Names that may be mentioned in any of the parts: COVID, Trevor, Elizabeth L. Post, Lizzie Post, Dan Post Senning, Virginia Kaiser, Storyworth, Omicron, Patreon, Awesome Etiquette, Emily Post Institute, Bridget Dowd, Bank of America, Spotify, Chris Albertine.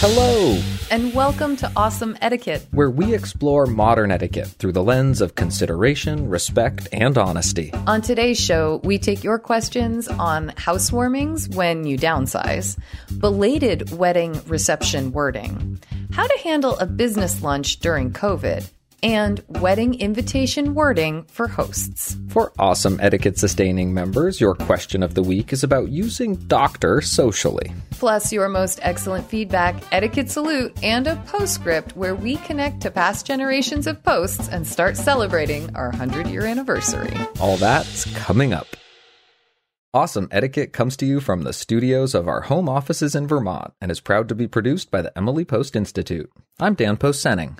Hello, and welcome to Awesome Etiquette, where we explore modern etiquette through the lens of consideration, respect, and honesty. On today's show, we take your questions on housewarmings when you downsize, belated wedding reception wording, how to handle a business lunch during COVID, and wedding invitation wording for hosts. For Awesome Etiquette sustaining members, your question of the week is about using doctor socially. Plus, your most excellent feedback, etiquette salute, and a postscript where we connect to past generations of posts and start celebrating our 100-year anniversary. All that's coming up. Awesome Etiquette comes to you from the studios of our home offices in Vermont and is proud to be produced by the Emily Post Institute. I'm Dan Post Senning.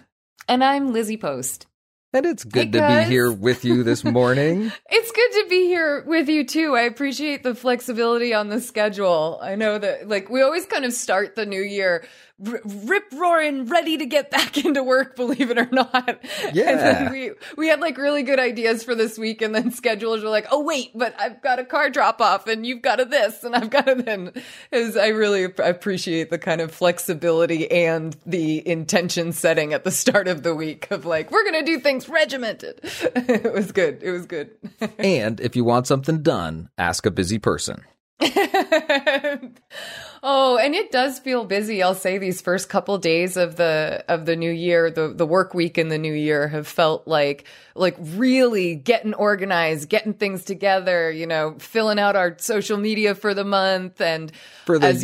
And I'm Lizzie Post. And it's good to be here with you this morning. It's good to be here with you, too. I appreciate the flexibility on the schedule. I know that, like, we always kind of start the new year rip-roaring, ready to get back into work, believe it or not. Yeah. And then we had, like, really good ideas for this week, and then schedulers were like, oh, wait, but I've got a car drop-off, and you've got a this, and I've got a then. I really appreciate the kind of flexibility and the intention setting at the start of the week of, like, we're going to do things regimented. It was good. It was good. And if you want something done, ask a busy person. Oh, and it does feel busy. I'll say these first couple days of the new year, the work week in the new year have felt like really getting organized, getting things together, you know, filling out our social media for the month and for the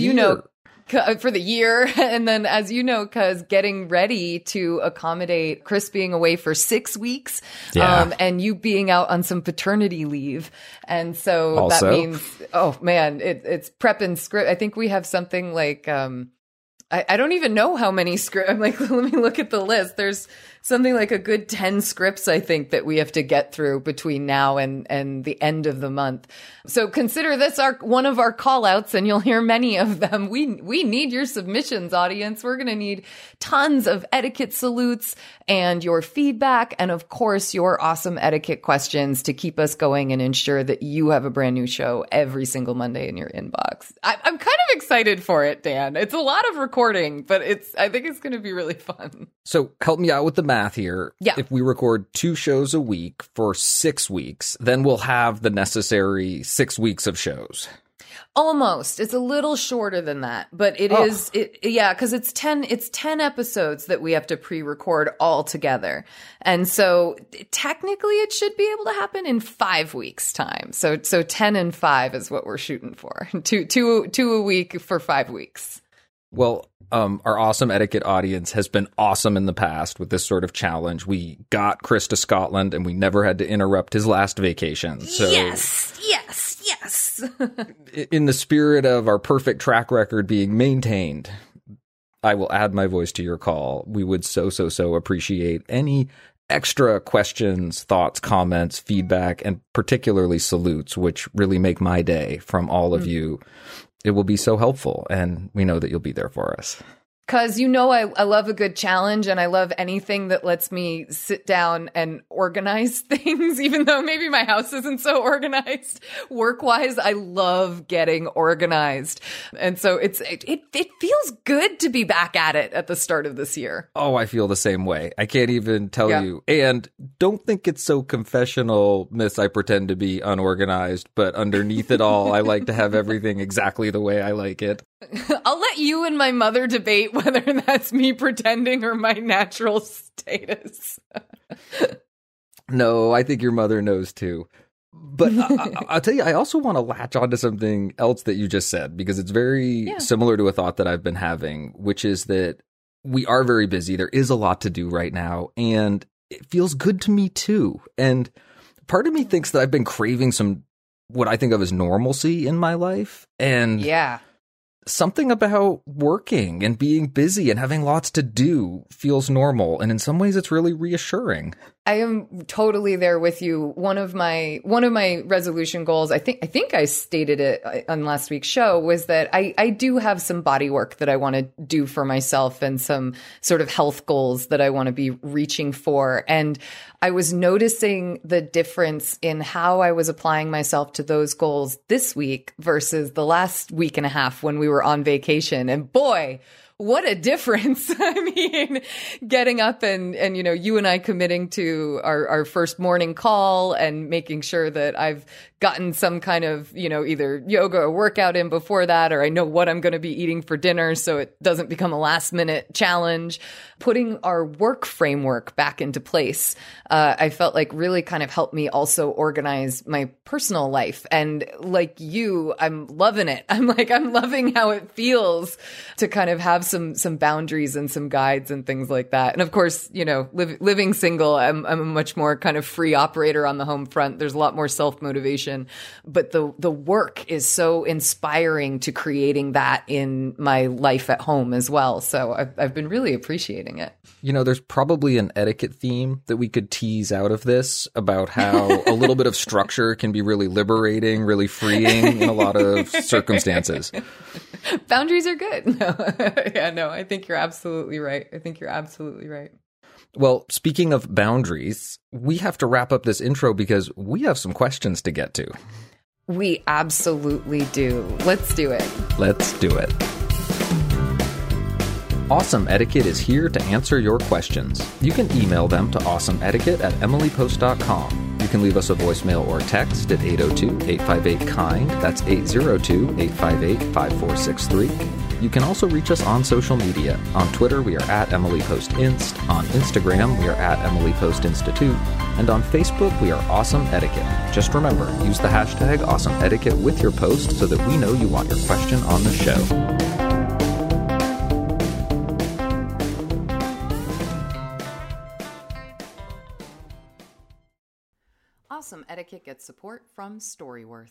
year. And then, as you know, because getting ready to accommodate Chris being away for 6 weeks, and you being out on some paternity leave. And so also, that means, oh man, it's prep and script. I think we have something like, I don't even know how many scripts. I'm like, let me look at the list. There's something like a good 10 scripts, I think, that we have to get through between now and the end of the month. So consider this one of our call outs, and you'll hear many of them. We need your submissions, audience. We're going to need tons of etiquette salutes and your feedback. And of course, your awesome etiquette questions to keep us going and ensure that you have a brand new show every single Monday in your inbox. I'm kind of excited for it, Dan. It's a lot of recording, but I think it's going to be really fun. So help me out with the math here. Yeah. If we record 2 shows a week for 6 weeks, then we'll have the necessary 6 weeks of shows. Almost. It's a little shorter than that, but it is, because it's 10 episodes that we have to pre-record all together. And so technically it should be able to happen in 5 weeks time. So 10 and 5 is what we're shooting for. Two a week for 5 weeks. Well, our Awesome Etiquette audience has been awesome in the past with this sort of challenge. We got Chris to Scotland, and we never had to interrupt his last vacation. So yes. In the spirit of our perfect track record being maintained, I will add my voice to your call. We would so appreciate any extra questions, thoughts, comments, feedback, and particularly salutes, which really make my day from all of you. It will be so helpful, and we know that you'll be there for us. Because you know I love a good challenge, and I love anything that lets me sit down and organize things, even though maybe my house isn't so organized. Work-wise, I love getting organized. And so it feels good to be back at it at the start of this year. Oh, I feel the same way. I can't even tell you. And don't think it's so confessional, miss, I pretend to be unorganized, but underneath it all, I like to have everything exactly the way I like it. I'll let you and my mother debate whether that's me pretending or my natural status. No, I think your mother knows too. But I'll tell you, I also want to latch on to something else that you just said, because it's very similar to a thought that I've been having, which is that we are very busy. There is a lot to do right now, and it feels good to me too. And part of me thinks that I've been craving some what I think of as normalcy in my life. And something about working and being busy and having lots to do feels normal. And in some ways, it's really reassuring. I am totally there with you. One of my resolution goals, I think I stated it on last week's show, was that I do have some body work that I want to do for myself and some sort of health goals that I want to be reaching for. And I was noticing the difference in how I was applying myself to those goals this week versus the last week and a half when we were on vacation. And boy, what a difference. I mean, getting up and you know, you and I committing to our first morning call and making sure that I've gotten some kind of, you know, either yoga or workout in before that, or I know what I'm going to be eating for dinner so it doesn't become a last minute challenge. Putting our work framework back into place, I felt like really kind of helped me also organize my personal life. And like you, I'm loving it. I'm loving how it feels to kind of have some boundaries and some guides and things like that. And of course, you know, living single, I'm a much more kind of free operator on the home front. There's a lot more self-motivation, but the work is so inspiring to creating that in my life at home as well. So I've been really appreciating it. You know, there's probably an etiquette theme that we could tease out of this about how a little bit of structure can be really liberating, really freeing in a lot of circumstances. Boundaries are good. No. Yeah, no, I think you're absolutely right. Well, speaking of boundaries, we have to wrap up this intro because we have some questions to get to. We absolutely do. Let's do it. Awesome Etiquette is here to answer your questions. You can email them to awesomeetiquette@emilypost.com. You can leave us a voicemail or text at 802-858-KIND. That's 802-858-5463. You can also reach us on social media. On Twitter, we are at Emily Post Inst. On Instagram, we are at Emily Post Institute. And on Facebook, we are Awesome Etiquette. Just remember, use the hashtag Awesome Etiquette with your post so that we know you want your question on the show. Awesome Etiquette gets support from Storyworth.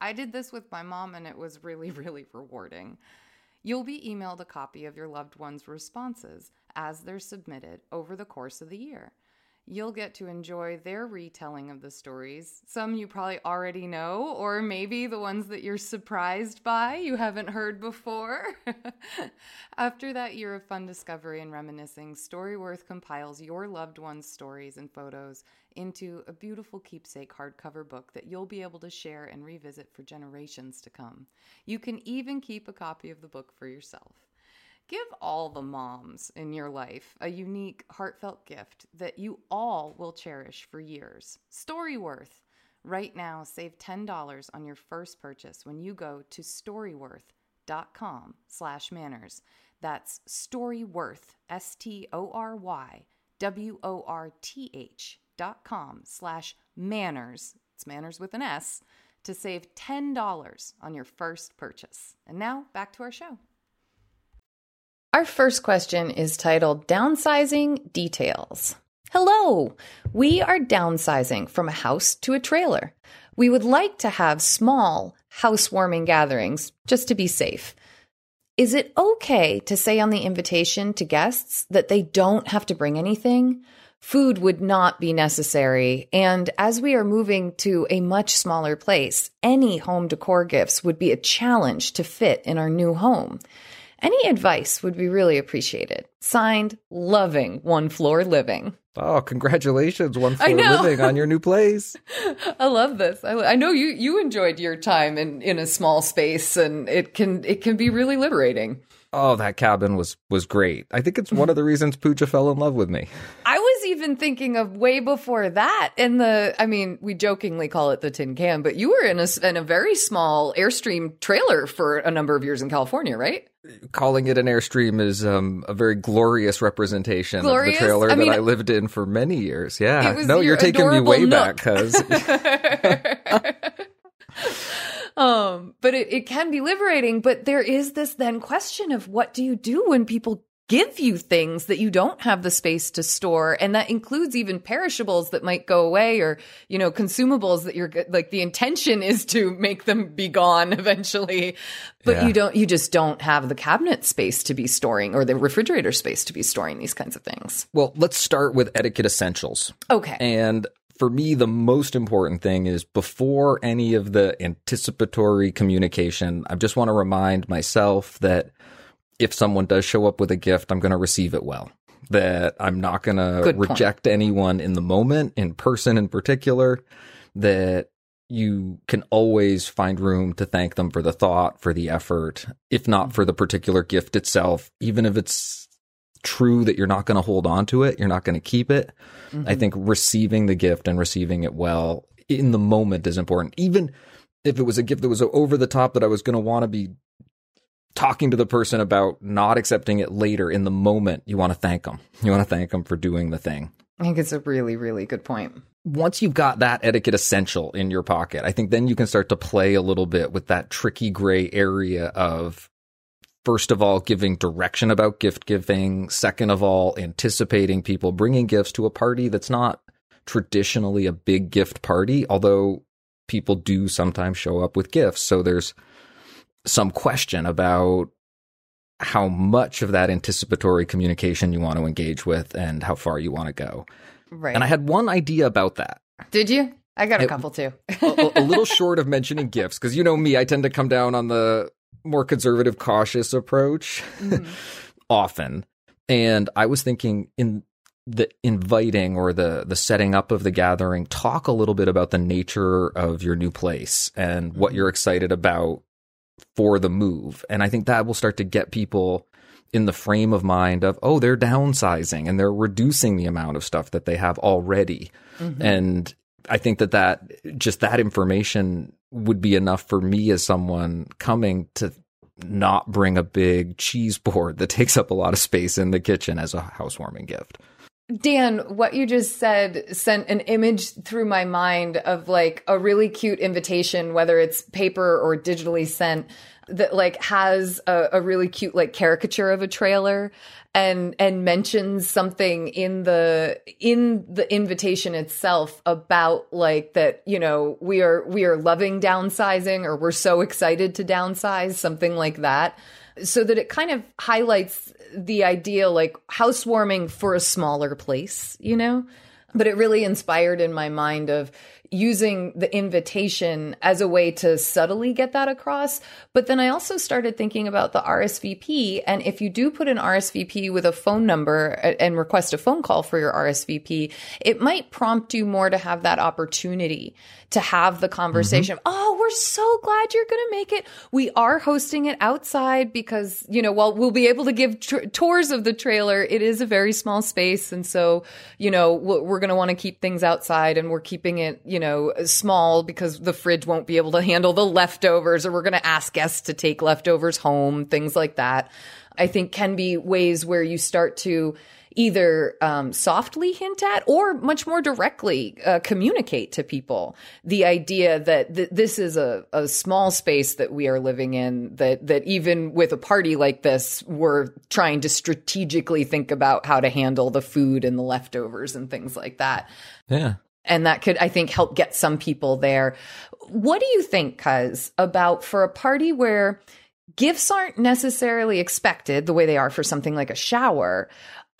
I did this with my mom, and it was really, really rewarding. You'll be emailed a copy of your loved one's responses as they're submitted over the course of the year. You'll get to enjoy their retelling of the stories, some you probably already know, or maybe the ones that you're surprised by you haven't heard before. After that year of fun discovery and reminiscing, Storyworth compiles your loved one's stories and photos into a beautiful keepsake hardcover book that you'll be able to share and revisit for generations to come. You can even keep a copy of the book for yourself. Give all the moms in your life a unique, heartfelt gift that you all will cherish for years. Storyworth. Right now, save $10 on your first purchase when you go to storyworth.com/manners. That's Storyworth, STORYWORTH.com/manners. It's manners with an S, to save $10 on your first purchase. And now, back to our show. Our first question is titled Downsizing Details. Hello! We are downsizing from a house to a trailer. We would like to have small housewarming gatherings just to be safe. Is it okay to say on the invitation to guests that they don't have to bring anything? Food would not be necessary, and as we are moving to a much smaller place, any home decor gifts would be a challenge to fit in our new home. Any advice would be really appreciated. Signed, Loving One Floor Living. Oh, congratulations, One Floor Living, on your new place. I love this. I know you enjoyed your time in a small space, and it can be really liberating. Oh, that cabin was great. I think it's one of the reasons Pooja fell in love with me. I was even thinking of way before that. We jokingly call it the tin can, but you were in a very small Airstream trailer for a number of years in California, right? Calling it an Airstream is a very glorious representation of the trailer that I lived in for many years. Yeah. You're taking me way back, cuz. But it can be liberating, but there is this then question of what do you do when people give you things that you don't have the space to store? And that includes even perishables that might go away or, consumables that you're like, the intention is to make them be gone eventually, but you just don't have the cabinet space to be storing or the refrigerator space to be storing these kinds of things. Well, let's start with etiquette essentials. Okay. And for me, the most important thing is before any of the anticipatory communication, I just want to remind myself that if someone does show up with a gift, I'm going to receive it well, that I'm not going to reject anyone in the moment, in person in particular, that you can always find room to thank them for the thought, for the effort, if not for the particular gift itself, even if it's true that you're not going to hold on to it, you're not going to keep it. Mm-hmm. I think receiving the gift and receiving it well in the moment is important. Even if it was a gift that was over the top that I was going to want to be talking to the person about not accepting it later, in the moment, you want to thank them. You want to thank them for doing the thing. I think it's a really, really good point. Once you've got that etiquette essential in your pocket, I think then you can start to play a little bit with that tricky gray area of, first of all, giving direction about gift giving. Second of all, anticipating people bringing gifts to a party that's not traditionally a big gift party, although people do sometimes show up with gifts. So there's some question about how much of that anticipatory communication you want to engage with and how far you want to go. Right. And I had one idea about that. Did you? I got a couple too. a little short of mentioning gifts, because you know me, I tend to come down on the more conservative, cautious approach often. And I was thinking in the inviting or the setting up of the gathering, talk a little bit about the nature of your new place and what you're excited about for the move. And I think that will start to get people in the frame of mind of, oh, they're downsizing and they're reducing the amount of stuff that they have already. Mm-hmm. And I think that just that information would be enough for me as someone coming to not bring a big cheese board that takes up a lot of space in the kitchen as a housewarming gift. Dan, what you just said sent an image through my mind of like a really cute invitation, whether it's paper or digitally sent, that like has a really cute like caricature of a trailer and mentions something in the invitation itself about like that, we are loving downsizing, or we're so excited to downsize, something like that. So that it kind of highlights the idea like housewarming for a smaller place, but it really inspired in my mind of using the invitation as a way to subtly get that across. But then I also started thinking about the RSVP. And if you do put an RSVP with a phone number and request a phone call for your RSVP, it might prompt you more to have that opportunity to have the conversation. Mm-hmm. Oh, we're so glad you're going to make it. We are hosting it outside because, while we'll be able to give tours of the trailer, it is a very small space. And so, we're going to want to keep things outside, and we're keeping it, small because the fridge won't be able to handle the leftovers, or we're going to ask guests to take leftovers home, things like that. I think can be ways where you start to either softly hint at or much more directly communicate to people the idea that this is a small space that we are living in, that even with a party like this, we're trying to strategically think about how to handle the food and the leftovers and things like that. Yeah. And that could, I think, help get some people there. What do you think, Cuz, about for a party where gifts aren't necessarily expected the way they are for something like a shower,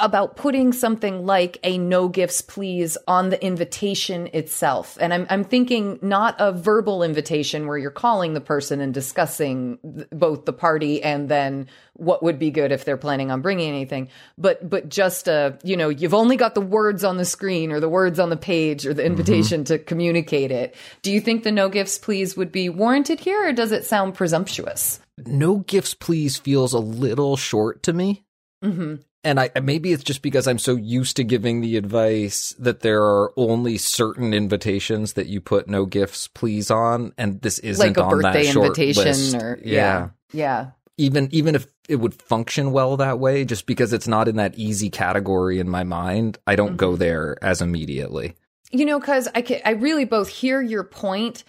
about putting something like a no gifts please on the invitation itself? And I'm thinking not a verbal invitation where you're calling the person and discussing both the party and then what would be good if they're planning on bringing anything, but just a, you know, you've only got the words on the screen or the words on the page or the invitation to communicate it. Do you think the no gifts please would be warranted here, or does it sound presumptuous? No gifts please feels a little short to me. Mm-hmm. And maybe it's just because I'm so used to giving the advice that there are only certain invitations that you put no gifts please on, and this isn't like on that short invitation list. Or, yeah. Even if it would function well that way, just because it's not in that easy category in my mind, I don't go there as immediately. You know, because I really both hear your point,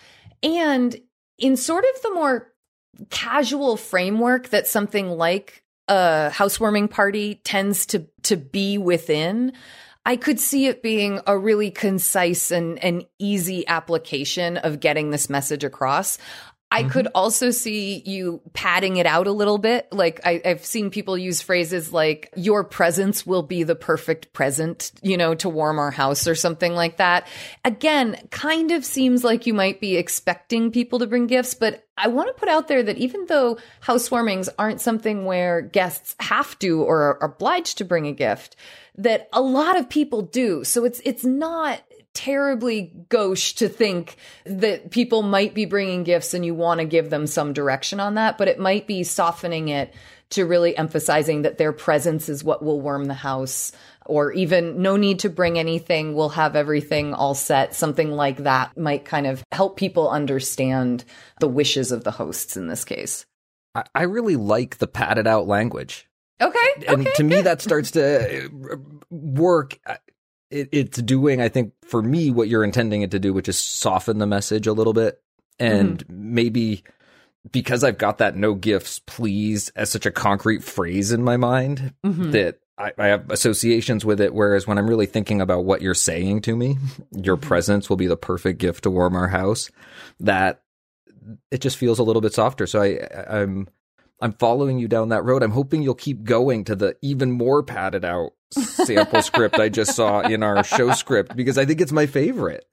and in sort of the more casual framework that something like a housewarming party tends to be within, I could see it being a really concise and easy application of getting this message across. I could also see you padding it out a little bit. Like I've seen people use phrases like, your presence will be the perfect present, you know, to warm our house or something like that. Again, kind of seems like you might be expecting people to bring gifts, but I want to put out there that even though housewarmings aren't something where guests have to or are obliged to bring a gift, that a lot of people do. So it's not terribly gauche to think that people might be bringing gifts and you want to give them some direction on that, but it might be softening it to really emphasizing that their presence is what will warm the house, or even no need to bring anything, we'll have everything all set. Something like that might kind of help people understand the wishes of the hosts in this case. I really like the padded out language. Okay. And to me, that starts to work. It's doing, I think, for me, what you're intending it to do, which is soften the message a little bit. And maybe because I've got that no gifts please as such a concrete phrase in my mind, that I have associations with it. Whereas when I'm really thinking about what you're saying to me, your presence will be the perfect gift to warm our house, that it just feels a little bit softer. So I'm following you down that road. I'm hoping you'll keep going to the even more padded out sample script I just saw in our show script, because I think it's my favorite.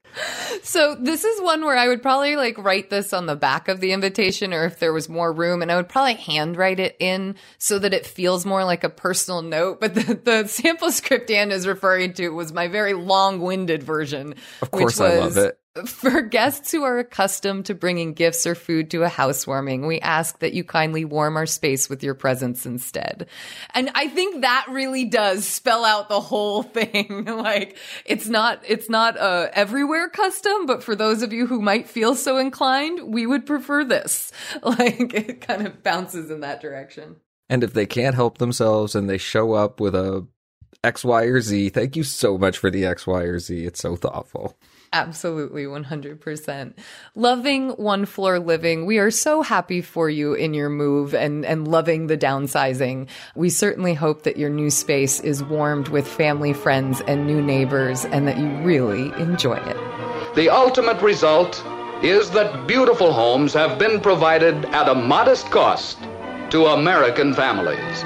So this is one where I would probably like write this on the back of the invitation, or if there was more room, and I would probably handwrite it in so that it feels more like a personal note. But the sample script Dan is referring to was my very long-winded version. Of course, I love it. For guests who are accustomed to bringing gifts or food to a housewarming, we ask that you kindly warm our space with your presence instead. And I think that really does spell out the whole thing. Like it's not a everywhere custom, but for those of you who might feel so inclined, we would prefer this. Like it kind of bounces in that direction. And if they can't help themselves and they show up with a X, Y, or Z, thank you so much for the X, Y, or Z. It's so thoughtful. Absolutely, 100%. Loving One Floor Living. We are so happy for you in your move and loving the downsizing. We certainly hope that your new space is warmed with family, friends, and new neighbors, and that you really enjoy it. The ultimate result is that beautiful homes have been provided at a modest cost to American families.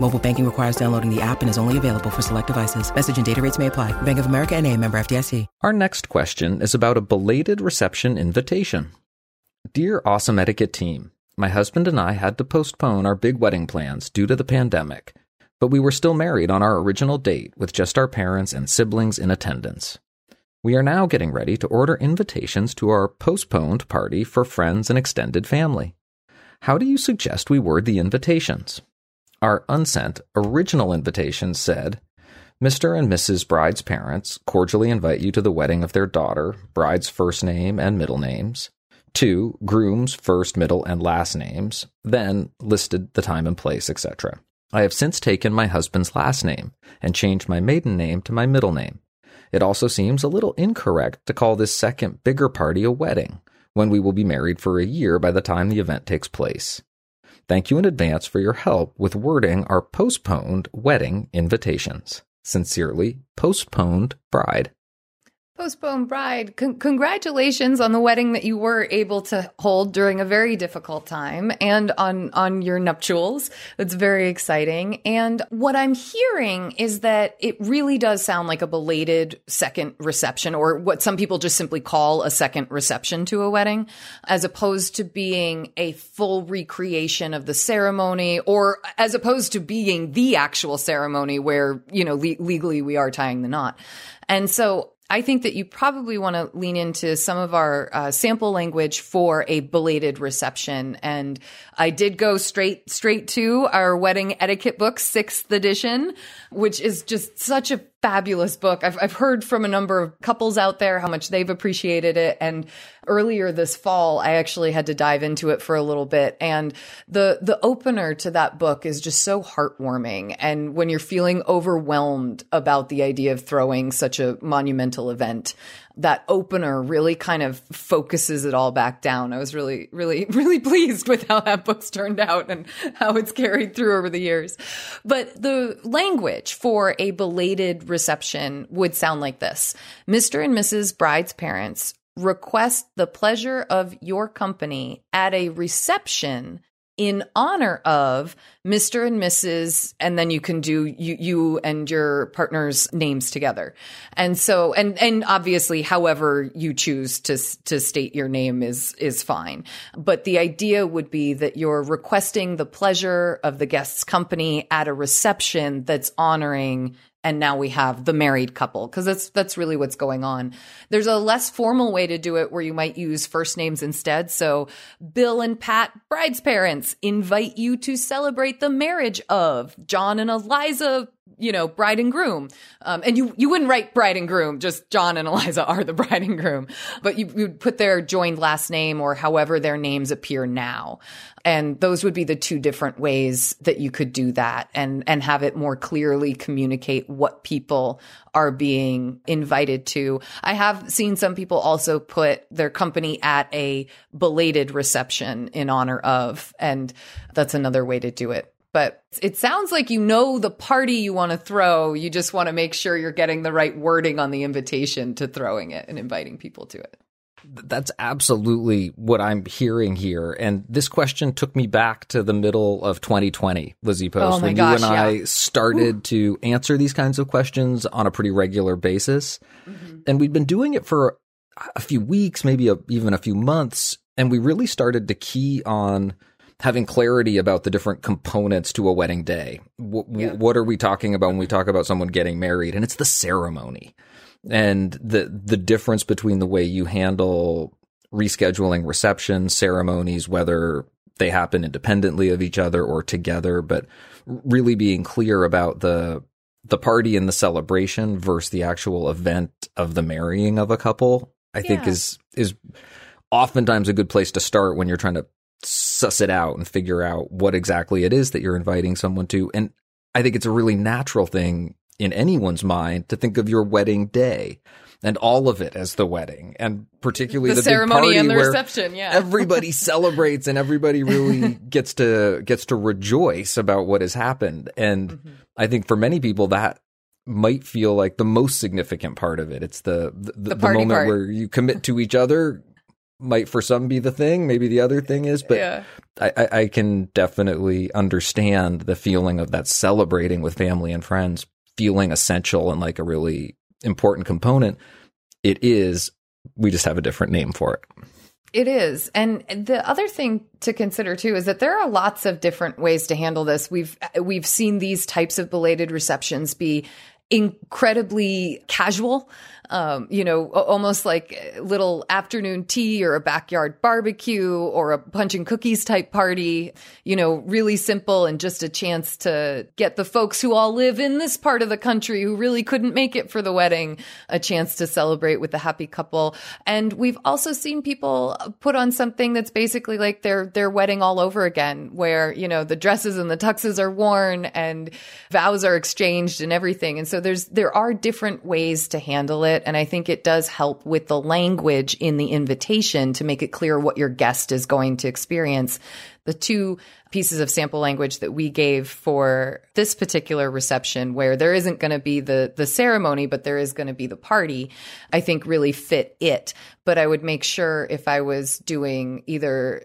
Mobile banking requires downloading the app and is only available for select devices. Message and data rates may apply. Bank of America N.A., member FDIC. Our next question is about a belated reception invitation. Dear Awesome Etiquette team, my husband and I had to postpone our big wedding plans due to the pandemic, but we were still married on our original date with just our parents and siblings in attendance. We are now getting ready to order invitations to our postponed party for friends and extended family. How do you suggest we word the invitations? Our unsent original invitation said, Mr. and Mrs. Bride's parents cordially invite you to the wedding of their daughter, bride's first name and middle names. 2. Groom's first, middle, and last names, then listed the time and place, etc. I have since taken my husband's last name and changed my maiden name to my middle name. It also seems a little incorrect to call this second, bigger party a wedding, when we will be married for a year by the time the event takes place. Thank you in advance for your help with wording our postponed wedding invitations. Sincerely, Postponed Bride. Postponed Bride, congratulations on the wedding that you were able to hold during a very difficult time and on your nuptials. It's very exciting. And what I'm hearing is that it really does sound like a belated second reception, or what some people just simply call a second reception to a wedding, as opposed to being a full recreation of the ceremony, or as opposed to being the actual ceremony where, you know, legally we are tying the knot. And so I think that you probably want to lean into some of our sample language for a belated reception. And I did go straight to our wedding etiquette book, 6th edition, which is just such a fabulous book. I've heard from a number of couples out there how much they've appreciated it. And earlier this fall, I actually had to dive into it for a little bit. And the opener to that book is just so heartwarming. And when you're feeling overwhelmed about the idea of throwing such a monumental event, that opener really kind of focuses it all back down. I was really, really, really pleased with how that book's turned out and how it's carried through over the years. But the language for a belated reception would sound like this. Mr. and Mrs. Bride's parents request the pleasure of your company at a reception in honor of Mr. and Mrs., and then you can do you and your partner's names together. And so, and obviously, however you choose to state your name is fine. But the idea would be that you're requesting the pleasure of the guest's company at a reception that's honoring. And now we have the married couple, because that's really what's going on. There's a less formal way to do it where you might use first names instead. So Bill and Pat, bride's parents, invite you to celebrate the marriage of John and Eliza, you know, bride and groom. And you wouldn't write bride and groom, just John and Eliza are the bride and groom. But you'd put their joined last name or however their names appear now. And those would be the two different ways that you could do that and have it more clearly communicate what people are being invited to. I have seen some people also put their company at a belated reception in honor of, and that's another way to do it. But it sounds like you know the party you want to throw. You just want to make sure you're getting the right wording on the invitation to throwing it and inviting people to it. That's absolutely what I'm hearing here. And this question took me back to the middle of 2020, Lizzie Post, I started to answer these kinds of questions on a pretty regular basis. Mm-hmm. And we'd been doing it for a few weeks, maybe even a few months. And we really started to key on having clarity about the different components to a wedding day. What are we talking about when we talk about someone getting married? And it's the ceremony and the difference between the way you handle rescheduling receptions, ceremonies, whether they happen independently of each other or together, but really being clear about the party and the celebration versus the actual event of the marrying of a couple, I think is oftentimes a good place to start when you're trying to suss it out and figure out what exactly it is that you're inviting someone to. And I think it's a really natural thing in anyone's mind to think of your wedding day and all of it as the wedding, and particularly the ceremony big party and the reception. Yeah, everybody celebrates and everybody really gets to rejoice about what has happened. And mm-hmm. I think for many people that might feel like the most significant part of it. It's the moment part where you commit to each other. Might for some be the thing, maybe the other thing is, but yeah. I can definitely understand the feeling of that celebrating with family and friends feeling essential and like a really important component. It is, we just have a different name for it. It is. And the other thing to consider too is that there are lots of different ways to handle this. We've seen these types of belated receptions be incredibly casual, almost like little afternoon tea or a backyard barbecue or a punch and cookies type party, really simple and just a chance to get the folks who all live in this part of the country who really couldn't make it for the wedding, a chance to celebrate with the happy couple. And we've also seen people put on something that's basically like their wedding all over again, where, the dresses and the tuxes are worn and vows are exchanged and everything. And so there are different ways to handle it. And I think it does help with the language in the invitation to make it clear what your guest is going to experience. The two pieces of sample language that we gave for this particular reception, where there isn't going to be the ceremony, but there is going to be the party, I think really fit it. But I would make sure if I was doing either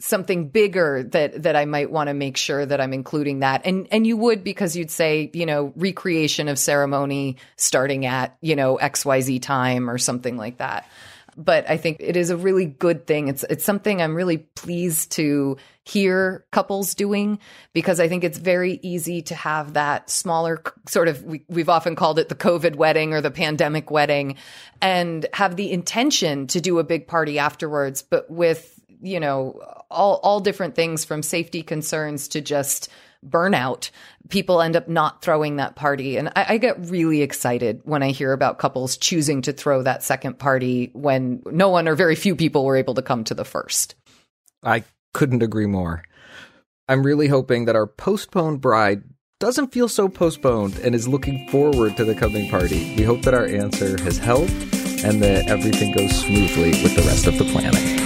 something bigger that I might want to make sure that I'm including that. And you would, because you'd say, recreation of ceremony starting at, XYZ time or something like that. But I think it is a really good thing. It's something I'm really pleased to hear couples doing, because I think it's very easy to have that smaller sort of, we've often called it the COVID wedding or the pandemic wedding, and have the intention to do a big party afterwards, but with, all different things from safety concerns to just burnout, people end up not throwing that party. And I get really excited when I hear about couples choosing to throw that second party when no one or very few people were able to come to the first. I couldn't agree more. I'm really hoping that our postponed bride doesn't feel so postponed and is looking forward to the coming party. We hope that our answer has helped and that everything goes smoothly with the rest of the planning.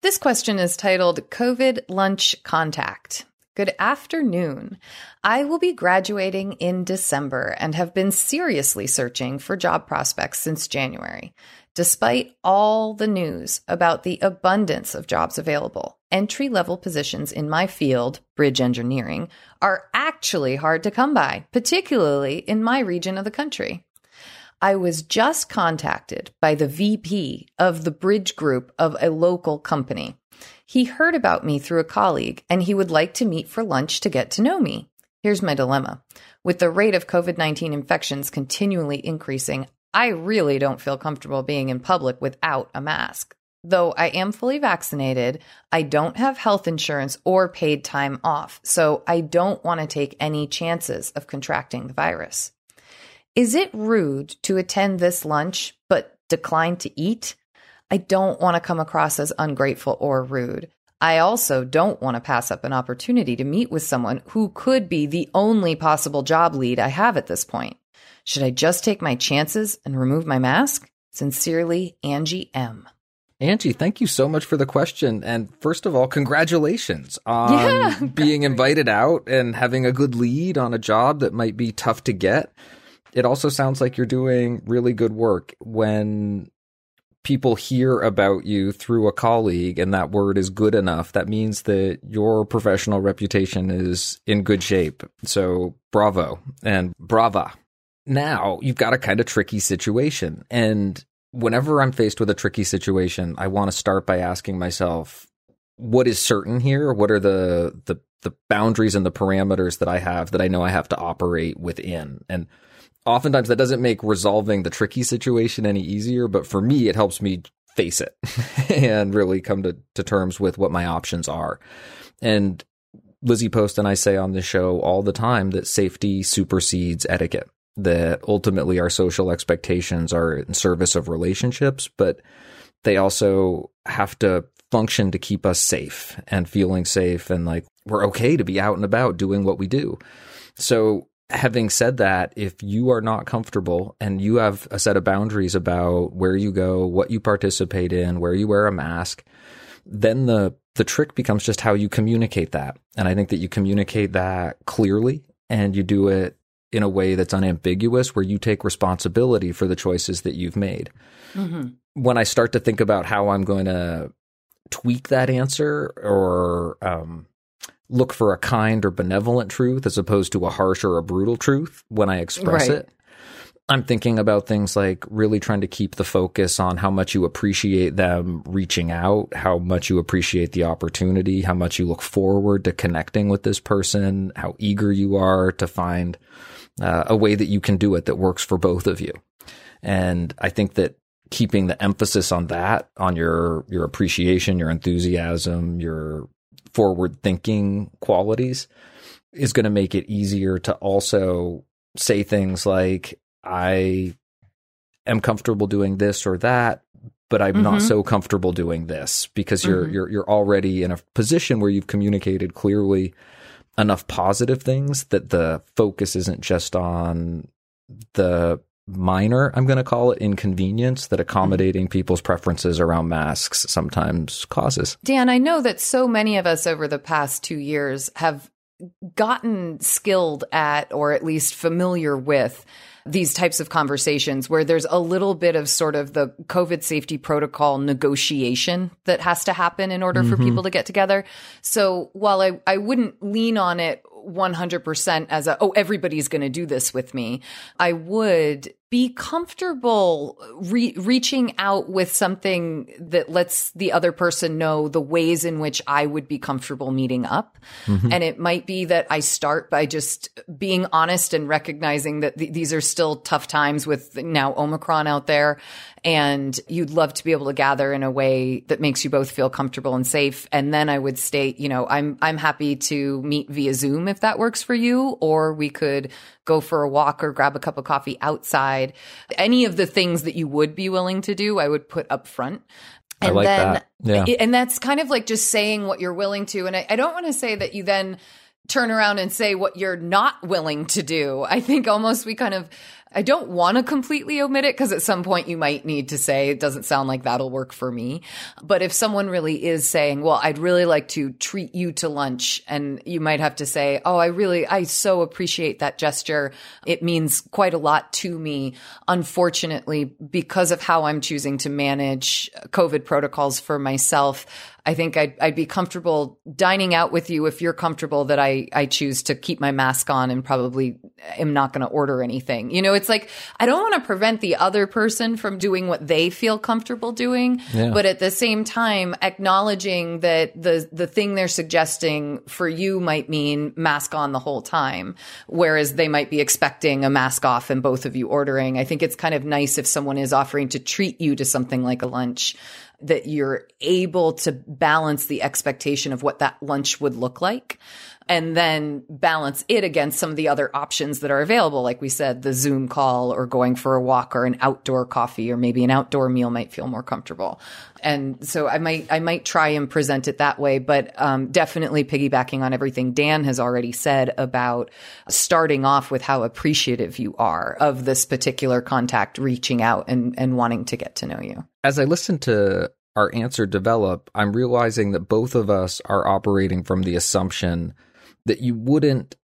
This question is titled COVID Lunch Contact. Good afternoon. I will be graduating in December and have been seriously searching for job prospects since January. Despite all the news about the abundance of jobs available, entry-level positions in my field, bridge engineering, are actually hard to come by, particularly in my region of the country. I was just contacted by the VP of the bridge group of a local company. He heard about me through a colleague, and he would like to meet for lunch to get to know me. Here's my dilemma. With the rate of COVID-19 infections continually increasing, I really don't feel comfortable being in public without a mask. Though I am fully vaccinated, I don't have health insurance or paid time off, so I don't want to take any chances of contracting the virus. Is it rude to attend this lunch but decline to eat? I don't want to come across as ungrateful or rude. I also don't want to pass up an opportunity to meet with someone who could be the only possible job lead I have at this point. Should I just take my chances and remove my mask? Sincerely, Angie M. Angie, thank you so much for the question. And first of all, congratulations on being invited out and having a good lead on a job that might be tough to get. It also sounds like you're doing really good work when people hear about you through a colleague and that word is good enough. That means that your professional reputation is in good shape. So bravo and brava. Now you've got a kind of tricky situation. And whenever I'm faced with a tricky situation, I want to start by asking myself, what is certain here? What are the boundaries and the parameters that I have that I know I have to operate within? And oftentimes that doesn't make resolving the tricky situation any easier, but for me, it helps me face it and really come to terms with what my options are. And Lizzie Post and I say on the show all the time that safety supersedes etiquette, that ultimately our social expectations are in service of relationships, but they also have to function to keep us safe and feeling safe and like we're okay to be out and about doing what we do. So having said that, if you are not comfortable and you have a set of boundaries about where you go, what you participate in, where you wear a mask, then the trick becomes just how you communicate that. And I think that you communicate that clearly and you do it in a way that's unambiguous, where you take responsibility for the choices that you've made. Mm-hmm. When I start to think about how I'm going to tweak that answer or look for a kind or benevolent truth as opposed to a harsh or a brutal truth when I express it, I'm thinking about things like really trying to keep the focus on how much you appreciate them reaching out, how much you appreciate the opportunity, how much you look forward to connecting with this person, how eager you are to find a way that you can do it that works for both of you. And I think that keeping the emphasis on that, on your appreciation, your enthusiasm, your forward thinking qualities is going to make it easier to also say things like, I am comfortable doing this or that, but I'm not so comfortable doing this, because you're already in a position where you've communicated clearly enough positive things that the focus isn't just on the minor, I'm going to call it, inconvenience that accommodating people's preferences around masks sometimes causes. Dan, I know that so many of us over the past 2 years have gotten skilled at, or at least familiar with, these types of conversations where there's a little bit of sort of the COVID safety protocol negotiation that has to happen in order for people to get together. So while I wouldn't lean on it 100% as a, oh, everybody's going to do this with me, I would be comfortable reaching out with something that lets the other person know the ways in which I would be comfortable meeting up. And it might be that I start by just being honest and recognizing that these are still tough times with now Omicron out there. And you'd love to be able to gather in a way that makes you both feel comfortable and safe. And then I would state, you know, I'm happy to meet via Zoom if that works for you, or we could go for a walk or grab a cup of coffee outside. Any of the things that you would be willing to do, I would put up front. And I like then, that. Yeah. And that's kind of like just saying what you're willing to. And I don't want to say that you then turn around and say what you're not willing to do. I think almost we kind of, I don't want to completely omit it, because at some point you might need to say, it doesn't sound like that'll work for me. But if someone really is saying, well, I'd really like to treat you to lunch, and you might have to say, oh, I so appreciate that gesture. It means quite a lot to me. Unfortunately, because of how I'm choosing to manage COVID protocols for myself, I think I'd be comfortable dining out with you if you're comfortable that I choose to keep my mask on and probably am not going to order anything. You know, it's like, I don't want to prevent the other person from doing what they feel comfortable doing, but at the same time, acknowledging that the thing they're suggesting for you might mean mask on the whole time, whereas they might be expecting a mask off and both of you ordering. I think it's kind of nice if someone is offering to treat you to something like a lunch, that you're able to balance the expectation of what that lunch would look like, and then balance it against some of the other options that are available. Like we said, the Zoom call or going for a walk or an outdoor coffee, or maybe an outdoor meal might feel more comfortable. And so I might try and present it that way, but definitely piggybacking on everything Dan has already said about starting off with how appreciative you are of this particular contact reaching out and wanting to get to know you. As I listen to our answer develop, I'm realizing that both of us are operating from the assumption that you wouldn't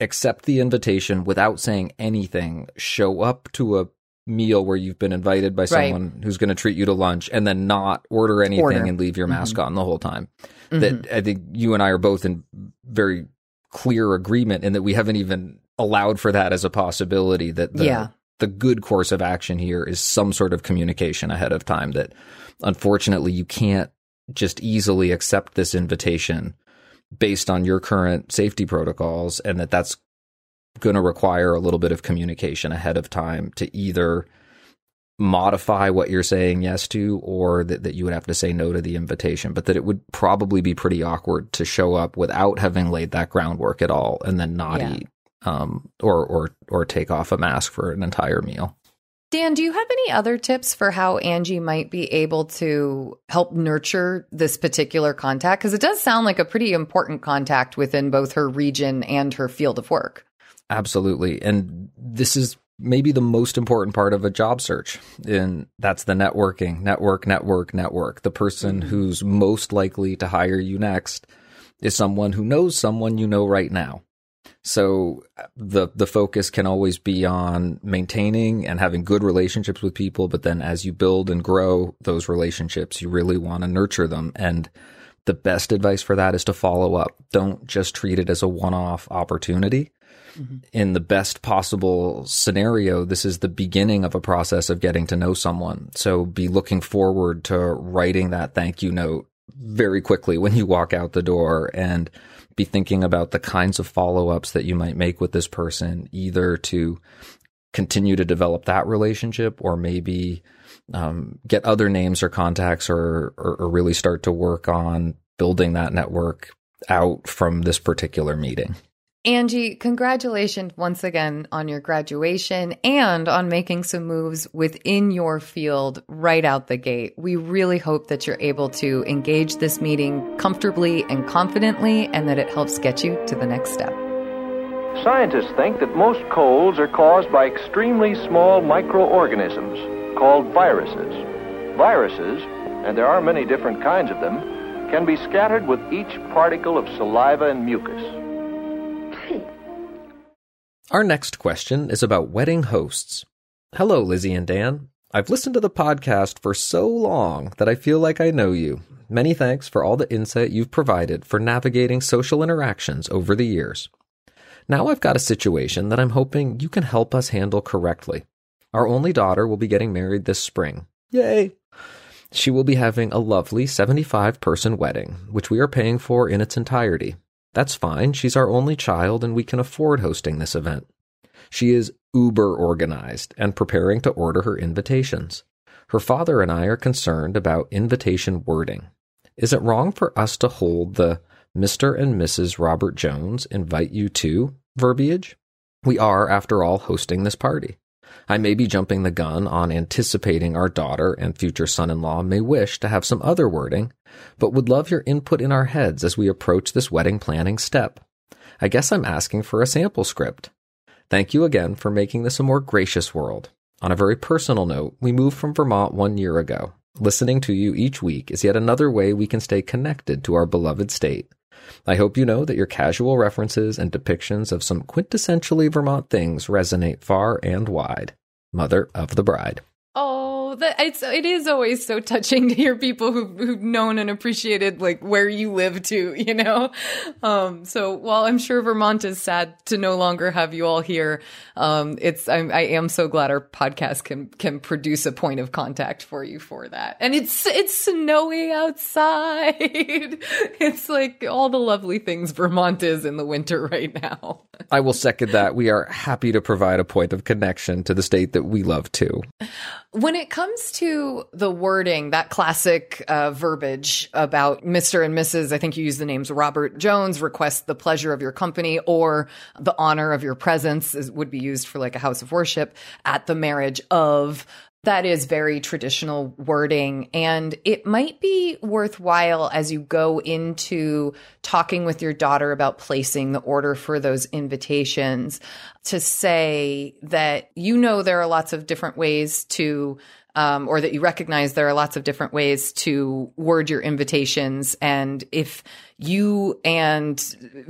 accept the invitation without saying anything, show up to a meal where you've been invited by someone who's going to treat you to lunch, and then not order anything and leave your mask on the whole time. That I think you and I are both in very clear agreement, and that we haven't even allowed for that as a possibility, that the good course of action here is some sort of communication ahead of time, that unfortunately you can't just easily accept this invitation based on your current safety protocols, and that's going to require a little bit of communication ahead of time to either modify what you're saying yes to, or that you would have to say no to the invitation, but that it would probably be pretty awkward to show up without having laid that groundwork at all, and then not eat or take off a mask for an entire meal. Dan, do you have any other tips for how Angie might be able to help nurture this particular contact? Because it does sound like a pretty important contact within both her region and her field of work. Absolutely. And this is maybe the most important part of a job search. And that's the networking, network. The person who's most likely to hire you next is someone who knows someone you know right now. So the focus can always be on maintaining and having good relationships with people. But then as you build and grow those relationships, you really want to nurture them. And the best advice for that is to follow up. Don't just treat it as a one-off opportunity. Mm-hmm. In the best possible scenario, this is the beginning of a process of getting to know someone. So be looking forward to writing that thank you note very quickly when you walk out the door, and be thinking about the kinds of follow-ups that you might make with this person, either to continue to develop that relationship, or maybe get other names or contacts, or really start to work on building that network out from this particular meeting. Angie, congratulations once again on your graduation and on making some moves within your field right out the gate. We really hope that you're able to engage this meeting comfortably and confidently, and that it helps get you to the next step. Scientists think that most colds are caused by extremely small microorganisms called viruses. Viruses, and there are many different kinds of them, can be scattered with each particle of saliva and mucus. Our next question is about wedding hosts. Hello, Lizzie and Dan. I've listened to the podcast for so long that I feel like I know you. Many thanks for all the insight you've provided for navigating social interactions over the years. Now I've got a situation that I'm hoping you can help us handle correctly. Our only daughter will be getting married this spring. Yay! She will be having a lovely 75-person wedding, which we are paying for in its entirety. That's fine. She's our only child, and we can afford hosting this event. She is uber organized and preparing to order her invitations. Her father and I are concerned about invitation wording. Is it wrong for us to hold the Mr. and Mrs. Robert Jones invite you to verbiage? We are, after all, hosting this party. I may be jumping the gun on anticipating our daughter and future son-in-law may wish to have some other wording, but would love your input in our heads as we approach this wedding planning step. I guess I'm asking for a sample script. Thank you again for making this a more gracious world. On a very personal note, we moved from Vermont 1 year ago. Listening to you each week is yet another way we can stay connected to our beloved state. I hope you know that your casual references and depictions of some quintessentially Vermont things resonate far and wide. Mother of the bride. Oh, it is always so touching to hear people who've known and appreciated like where you live too, you know? So while I'm sure Vermont is sad to no longer have you all here, I am so glad our podcast can produce a point of contact for you for that. And it's snowy outside. It's like all the lovely things Vermont is in the winter right now. I will second that. We are happy to provide a point of connection to the state that we love too. When it comes to the wording, that classic verbiage about Mr. and Mrs., I think you use the names Robert Jones, request the pleasure of your company or the honor of your presence would be used for like a house of worship at the marriage of. That is very traditional wording, and it might be worthwhile as you go into talking with your daughter about placing the order for those invitations to say that you know there are lots of different ways to or that you recognize there are lots of different ways to word your invitations. And if you and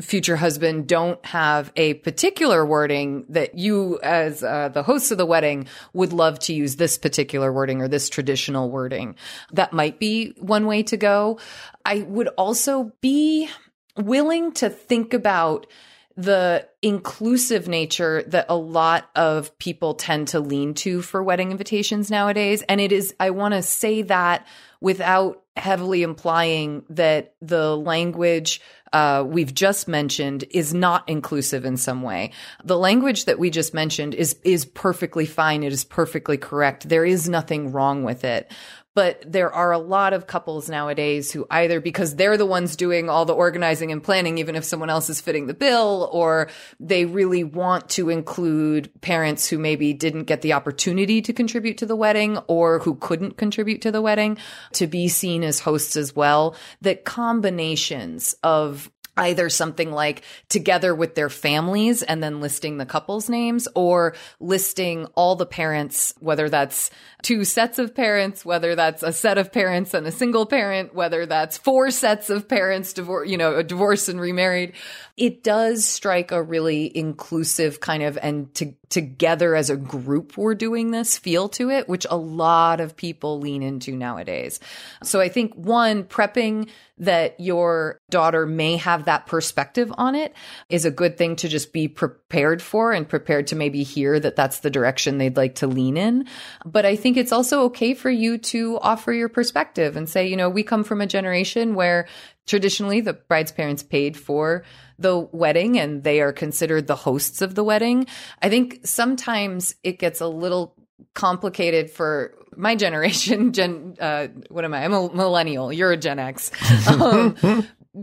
future husband don't have a particular wording, that you as the host of the wedding would love to use this particular wording or this traditional wording, that might be one way to go. I would also be willing to think about the inclusive nature that a lot of people tend to lean to for wedding invitations nowadays. And it is, I want to say that without heavily implying that the language we've just mentioned is not inclusive in some way. The language that we just mentioned is perfectly fine. It is perfectly correct. There is nothing wrong with it. But there are a lot of couples nowadays who either because they're the ones doing all the organizing and planning, even if someone else is fitting the bill, or they really want to include parents who maybe didn't get the opportunity to contribute to the wedding or who couldn't contribute to the wedding to be seen as hosts as well. That combinations of either something like together with their families and then listing the couple's names, or listing all the parents, whether that's two sets of parents, whether that's a set of parents and a single parent, whether that's four sets of parents, divorced and remarried. It does strike a really inclusive kind of and to together as a group we're doing this feel to it, which a lot of people lean into nowadays. So I think, one, prepping that your daughter may have that perspective on it is a good thing to just be prepared for, and prepared to maybe hear that that's the direction they'd like to lean in. But I think it's also okay for you to offer your perspective and say, you know, we come from a generation where traditionally, the bride's parents paid for the wedding and they are considered the hosts of the wedding. I think sometimes it gets a little complicated for my generation. What am I? I'm a millennial. You're a Gen X.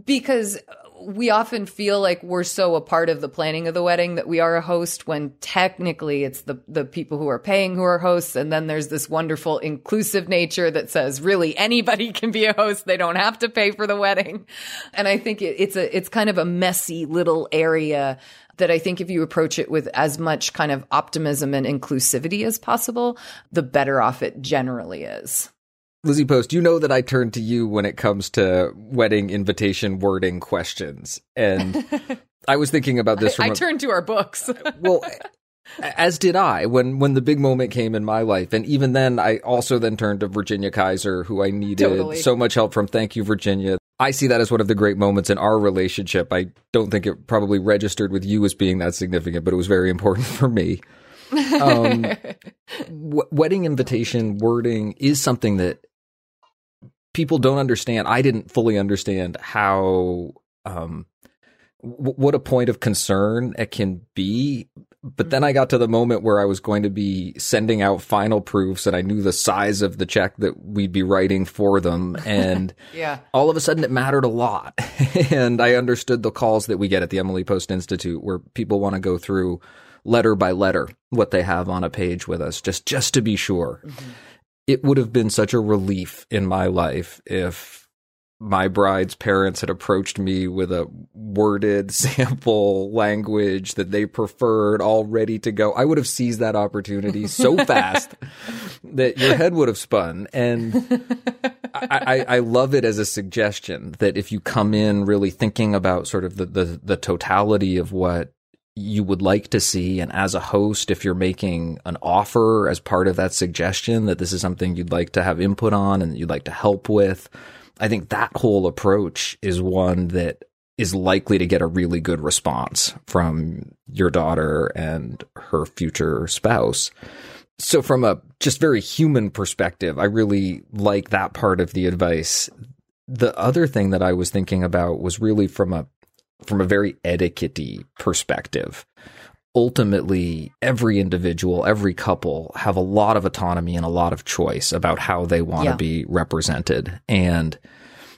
Because we often feel like we're so a part of the planning of the wedding that we are a host, when technically it's the people who are paying who are hosts. And then there's this wonderful inclusive nature that says really anybody can be a host. They don't have to pay for the wedding. And I think it's kind of a messy little area that I think if you approach it with as much kind of optimism and inclusivity as possible, the better off it generally is. Lizzie Post, you know that I turn to you when it comes to wedding invitation wording questions. And I was thinking about this. I turned to our books. Well, as did I when the big moment came in my life. And even then, I also then turned to Virginia Kaiser, who I needed so much help from. Thank you, Virginia. I see that as one of the great moments in our relationship. I don't think it probably registered with you as being that significant, but it was very important for me. Wedding invitation wording is something that people don't understand. I didn't fully understand how what a point of concern it can be. But then I got to the moment where I was going to be sending out final proofs, and I knew the size of the check that we'd be writing for them. And all of a sudden it mattered a lot. And I understood the calls that we get at the Emily Post Institute, where people want to go through letter by letter what they have on a page with us, just to be sure. Mm-hmm. It would have been such a relief in my life if my bride's parents had approached me with a worded sample language that they preferred, all ready to go. I would have seized that opportunity so fast that your head would have spun. And I love it as a suggestion that if you come in really thinking about sort of the totality of what you would like to see, and as a host, if you're making an offer as part of that suggestion that this is something you'd like to have input on and you'd like to help with, I think that whole approach is one that is likely to get a really good response from your daughter and her future spouse. So from a just very human perspective, I really like that part of the advice. The other thing that I was thinking about was really from a very etiquette-y perspective. Ultimately, every individual, every couple have a lot of autonomy and a lot of choice about how they want to be represented. And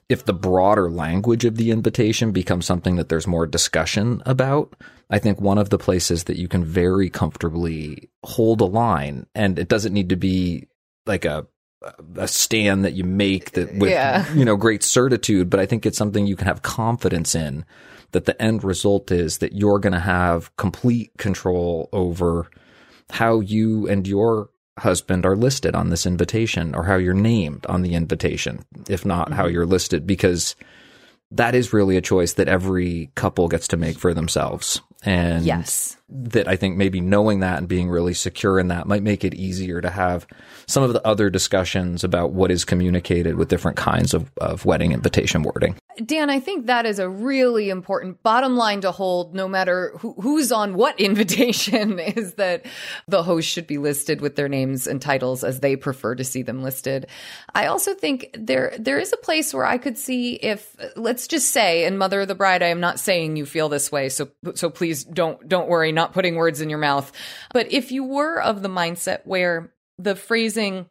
if the broader language of the invitation becomes something that there's more discussion about, I think one of the places that you can very comfortably hold a line, and it doesn't need to be like a stand that you make that with great certitude, but I think it's something you can have confidence in, that the end result is that you're going to have complete control over how you and your husband are listed on this invitation, or how you're named on the invitation, if not how you're listed, because that is really a choice that every couple gets to make for themselves. And that I think maybe knowing that and being really secure in that might make it easier to have some of the other discussions about what is communicated with different kinds of wedding invitation wording. Dan, I think that is a really important bottom line to hold, no matter who's on what invitation, is that the host should be listed with their names and titles as they prefer to see them listed. I also think there is a place where I could see if, let's just say, and Mother of the Bride, I am not saying you feel this way, so please, don't worry, not putting words in your mouth. But if you were of the mindset where the phrasing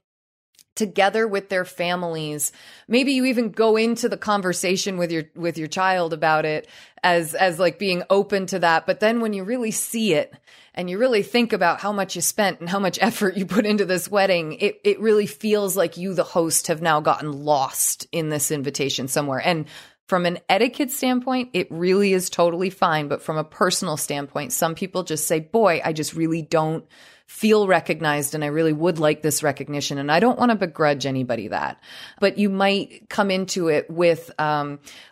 together with their families, maybe you even go into the conversation with your child about it as like being open to that. But then when you really see it and you really think about how much you spent and how much effort you put into this wedding, it really feels like you, the host, have now gotten lost in this invitation somewhere. And from an etiquette standpoint, it really is totally fine. But from a personal standpoint, some people just say, boy, I just really don't feel recognized, and I really would like this recognition. And I don't want to begrudge anybody that. But you might come into it with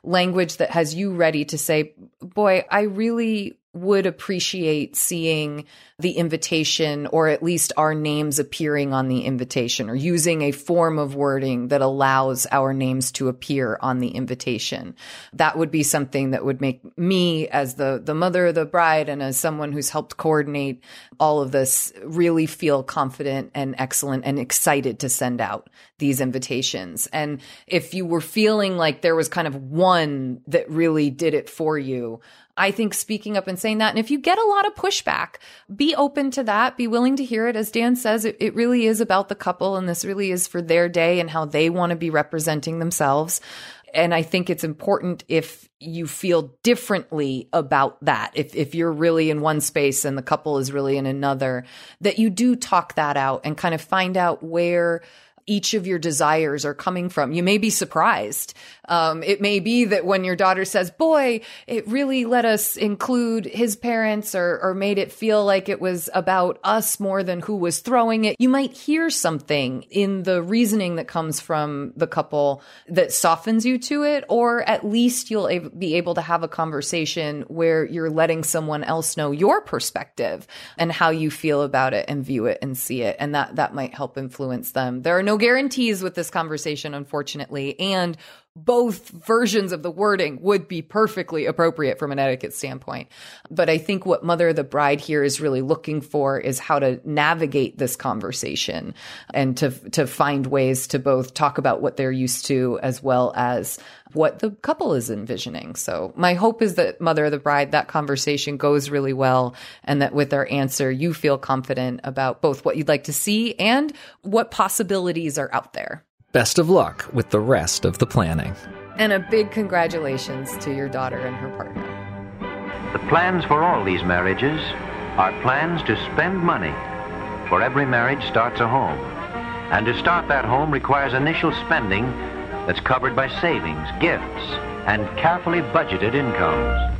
language that has you ready to say, boy, I really would appreciate seeing the invitation, or at least our names appearing on the invitation, or using a form of wording that allows our names to appear on the invitation. That would be something that would make me, as the mother of the bride and as someone who's helped coordinate all of this, really feel confident and excellent and excited to send out these invitations. And if you were feeling like there was kind of one that really did it for you, I think speaking up and saying that, and if you get a lot of pushback, be open to that, be willing to hear it. As Dan says, it really is about the couple, and this really is for their day and how they want to be representing themselves. And I think it's important if you feel differently about that, if you're really in one space and the couple is really in another, that you do talk that out and kind of find out where each of your desires are coming from. You may be surprised. It may be that when your daughter says, boy, it really let us include his parents, or made it feel like it was about us more than who was throwing it. You might hear something in the reasoning that comes from the couple that softens you to it, or at least you'll be able to have a conversation where you're letting someone else know your perspective and how you feel about it and view it and see it. And that might help influence them. There are no guarantees with this conversation, unfortunately, and both versions of the wording would be perfectly appropriate from an etiquette standpoint. But I think what Mother of the Bride here is really looking for is how to navigate this conversation and to find ways to both talk about what they're used to as well as what the couple is envisioning. So my hope is that Mother of the Bride, that conversation goes really well, and that with our answer, you feel confident about both what you'd like to see and what possibilities are out there. Best of luck with the rest of the planning. And a big congratulations to your daughter and her partner. The plans for all these marriages are plans to spend money, for every marriage starts a home. And to start that home requires initial spending that's covered by savings, gifts, and carefully budgeted incomes.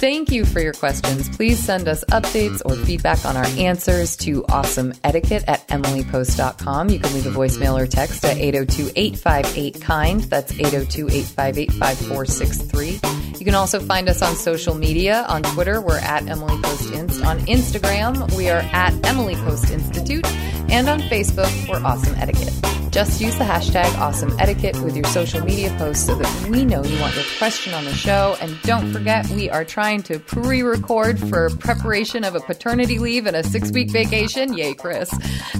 Thank you for your questions. Please send us updates or feedback on our answers to awesomeetiquette@emilypost.com. You can leave a voicemail or text at 802-858-KIND. That's 802-858-5463. You can also find us on social media. On Twitter, we're at EmilyPostInst. On Instagram, we are at Emily Post Institute. And on Facebook, we're Awesome Etiquette. Just use the hashtag Awesome Etiquette with your social media posts so that we know you want your question on the show. And don't forget, we are trying to pre-record for preparation of a paternity leave and a 6-week vacation. Yay, Chris.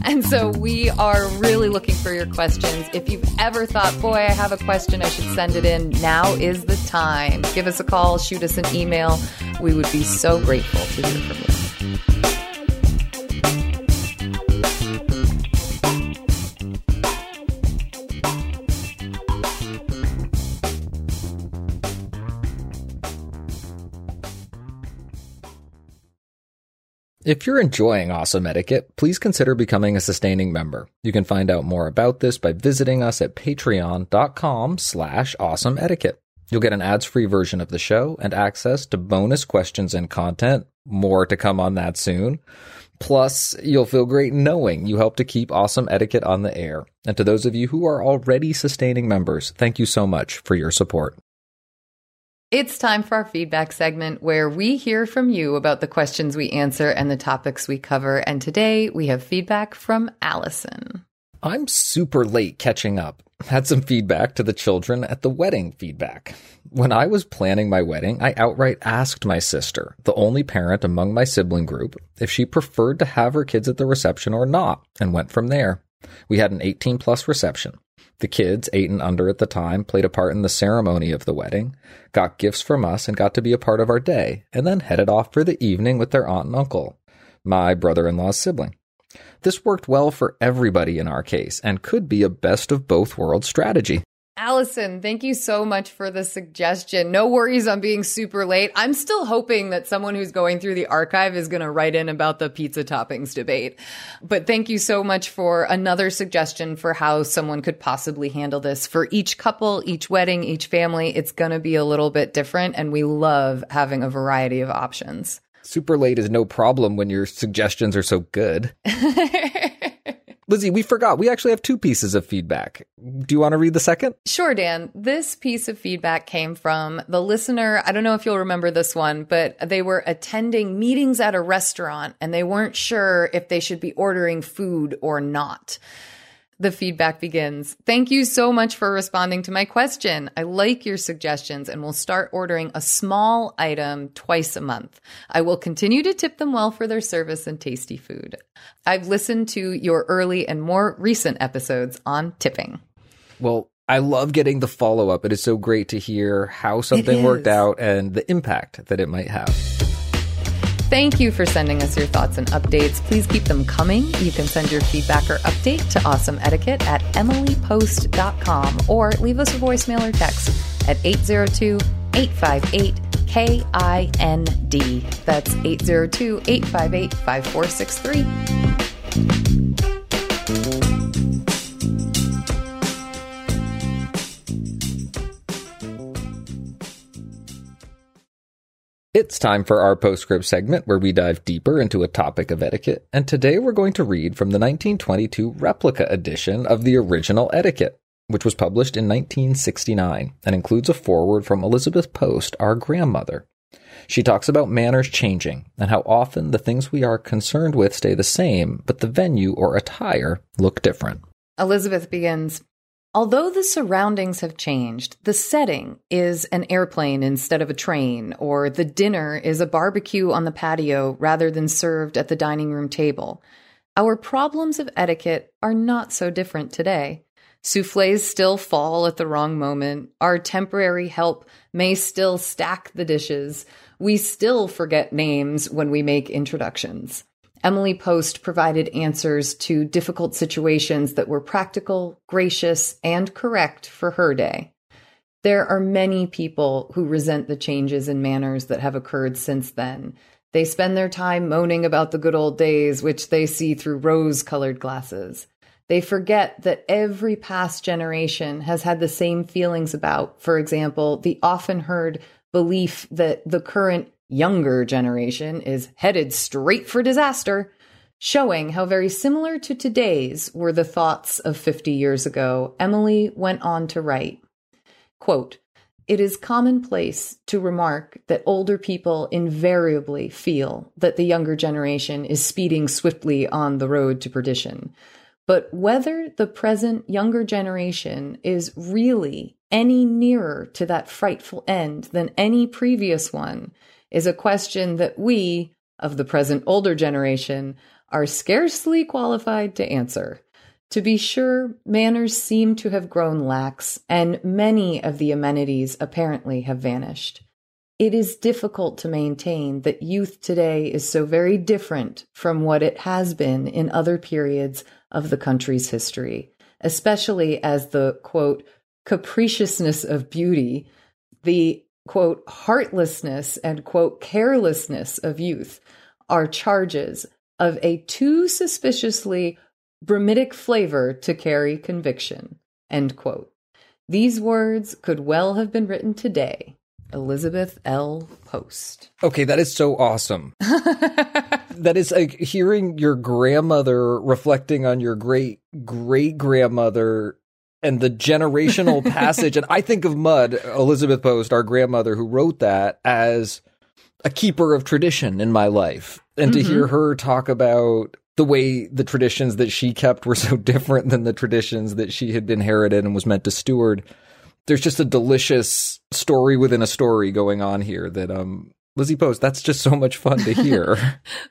And so we are really looking for your questions. If you've ever thought, boy, I have a question, I should send it in, now is the time. Give us a call, shoot us an email. We would be so grateful to hear from you. If you're enjoying Awesome Etiquette, please consider becoming a sustaining member. You can find out more about this by visiting us at patreon.com/awesomeetiquette. You'll get an ads-free version of the show and access to bonus questions and content. More to come on that soon. Plus, you'll feel great knowing you helped to keep Awesome Etiquette on the air. And to those of you who are already sustaining members, thank you so much for your support. It's time for our feedback segment, where we hear from you about the questions we answer and the topics we cover. And today we have feedback from Allison. I'm super late catching up. Had some feedback to the children at the wedding feedback. When I was planning my wedding, I outright asked my sister, the only parent among my sibling group, if she preferred to have her kids at the reception or not, and went from there. We had an 18-plus reception. The kids, 8 and under at the time, played a part in the ceremony of the wedding, got gifts from us, and got to be a part of our day, and then headed off for the evening with their aunt and uncle, my brother-in-law's sibling. This worked well for everybody in our case, and could be a best of both worlds strategy. Allison, thank you so much for the suggestion. No worries on being super late. I'm still hoping that someone who's going through the archive is going to write in about the pizza toppings debate. But thank you so much for another suggestion for how someone could possibly handle this. For each couple, each wedding, each family, it's going to be a little bit different, and we love having a variety of options. Super late is no problem when your suggestions are so good. Lizzie, we forgot. We actually have two pieces of feedback. Do you want to read the second? Sure, Dan. This piece of feedback came from the listener. I don't know if you'll remember this one, but they were attending meetings at a restaurant and they weren't sure if they should be ordering food or not. The feedback begins. Thank you so much for responding to my question. I like your suggestions and will start ordering a small item twice a month. I will continue to tip them well for their service and tasty food. I've listened to your early and more recent episodes on tipping. Well, I love getting the follow-up. It is so great to hear how something worked out and the impact that it might have. Thank you for sending us your thoughts and updates. Please keep them coming. You can send your feedback or update to awesomeetiquette@emilypost.com or leave us a voicemail or text at 802-858-KIND. That's 802-858-5463. It's time for our Postscript segment where we dive deeper into a topic of etiquette, and today we're going to read from the 1922 replica edition of the original Etiquette, which was published in 1969 and includes a foreword from Elizabeth Post, our grandmother. She talks about manners changing and how often the things we are concerned with stay the same, but the venue or attire look different. Elizabeth begins, although the surroundings have changed, the setting is an airplane instead of a train, or the dinner is a barbecue on the patio rather than served at the dining room table. Our problems of etiquette are not so different today. Soufflés still fall at the wrong moment. Our temporary help may still stack the dishes. We still forget names when we make introductions. Emily Post provided answers to difficult situations that were practical, gracious, and correct for her day. There are many people who resent the changes in manners that have occurred since then. They spend their time moaning about the good old days, which they see through rose-colored glasses. They forget that every past generation has had the same feelings about, for example, the often heard belief that the current younger generation is headed straight for disaster, showing how very similar to today's were the thoughts of 50 years ago. Emily went on to write, quote, "It is commonplace to remark that older people invariably feel that the younger generation is speeding swiftly on the road to perdition. But whether the present younger generation is really any nearer to that frightful end than any previous one is a question that we, of the present older generation, are scarcely qualified to answer. To be sure, manners seem to have grown lax, and many of the amenities apparently have vanished. It is difficult to maintain that youth today is so very different from what it has been in other periods of the country's history, especially as the, quote, capriciousness of beauty, the quote, heartlessness and quote, carelessness of youth are charges of a too suspiciously bromidic flavor to carry conviction," end quote. These words could well have been written today. Elizabeth L. Post. Okay, that is so awesome. That is like hearing your grandmother reflecting on your great-great-grandmother and the generational passage. And I think of Mudd, Elizabeth Post, our grandmother who wrote that, as a keeper of tradition in my life. And to hear her talk about the way the traditions that she kept were so different than the traditions that she had inherited and was meant to steward. There's just a delicious story within a story going on here that Lizzie Post, that's just so much fun to hear.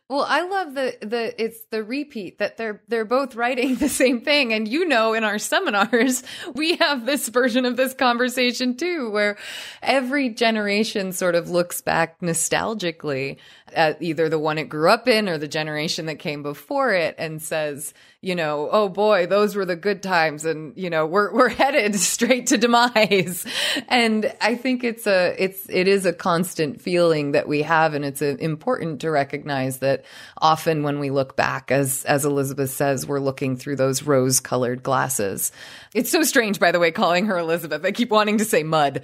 Well, I love the it's the repeat that they're both writing the same thing. And you know, in our seminars, we have this version of this conversation too, where every generation sort of looks back nostalgically at either the one it grew up in or the generation that came before it and says, you know, oh boy, those were the good times. And, you know, we're headed straight to demise. And I think it is a constant feeling thing that we have. And it's important to recognize that often when we look back, as Elizabeth says, we're looking through those rose-colored glasses. It's so strange, by the way, calling her Elizabeth. I keep wanting to say Mud,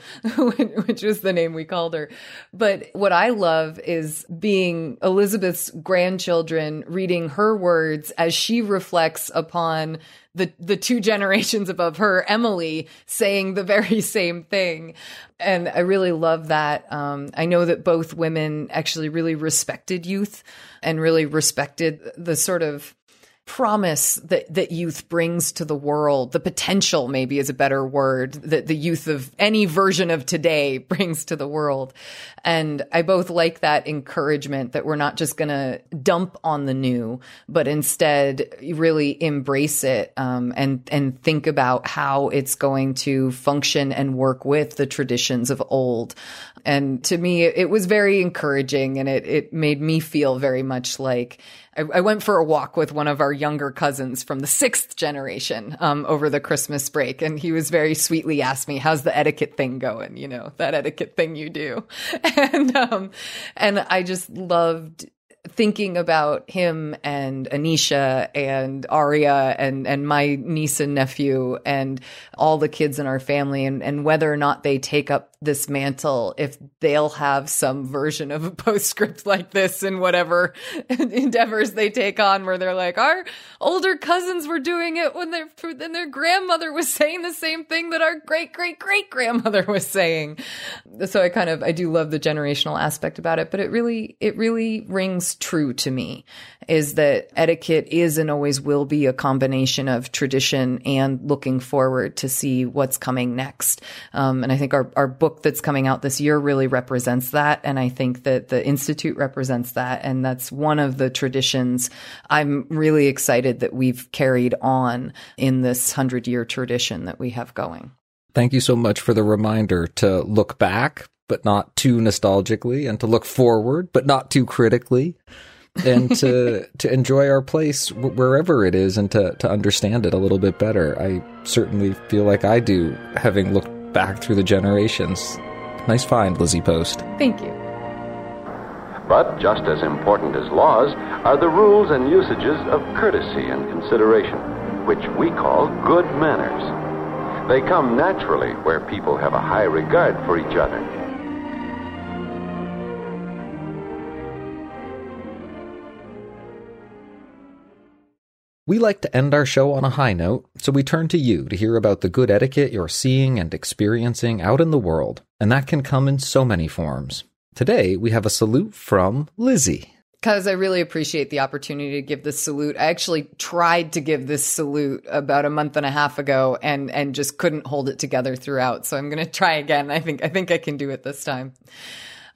which is the name we called her. But what I love is being Elizabeth's grandchildren, reading her words as she reflects upon the two generations above her, Emily, saying the very same thing. And I really love that. I know that both women actually really respected youth and really respected the sort of promise that youth brings to the world. The potential maybe is a better word that the youth of any version of today brings to the world. And I both like that encouragement that we're not just going to dump on the new, but instead really embrace it and think about how it's going to function and work with the traditions of old. And to me, it was very encouraging, and it made me feel very much like I went for a walk with one of our younger cousins from the 6th generation over the Christmas break. And he was very sweetly asked me, how's the etiquette thing going? You know, that etiquette thing you do. And I just loved thinking about him and Anisha and Aria and my niece and nephew and all the kids in our family, and whether or not they take up this mantle, if they'll have some version of a postscript like this in whatever endeavors they take on, where they're like, our older cousins were doing it when their grandmother was saying the same thing that our great, great, great grandmother was saying. So I do love the generational aspect about it, but it really rings true to me, is that etiquette is and always will be a combination of tradition and looking forward to see what's coming next. And I think our book that's coming out this year really represents that. And I think that the Institute represents that. And that's one of the traditions I'm really excited that we've carried on in this 100-year tradition that we have going. Thank you so much for the reminder to look back, but not too nostalgically, and to look forward, but not too critically, and to enjoy our place wherever it is, and to understand it a little bit better. I certainly feel like I do, having looked back through the generations. Nice find, Lizzie Post. Thank you. But just as important as laws are the rules and usages of courtesy and consideration, which we call good manners. They come naturally where people have a high regard for each other. We like to end our show on a high note, so we turn to you to hear about the good etiquette you're seeing and experiencing out in the world, and that can come in so many forms. Today, we have a salute from Lizzie. Because I really appreciate the opportunity to give this salute. I actually tried to give this salute about a month and a half ago and just couldn't hold it together throughout, so I'm going to try again. I think I can do it this time.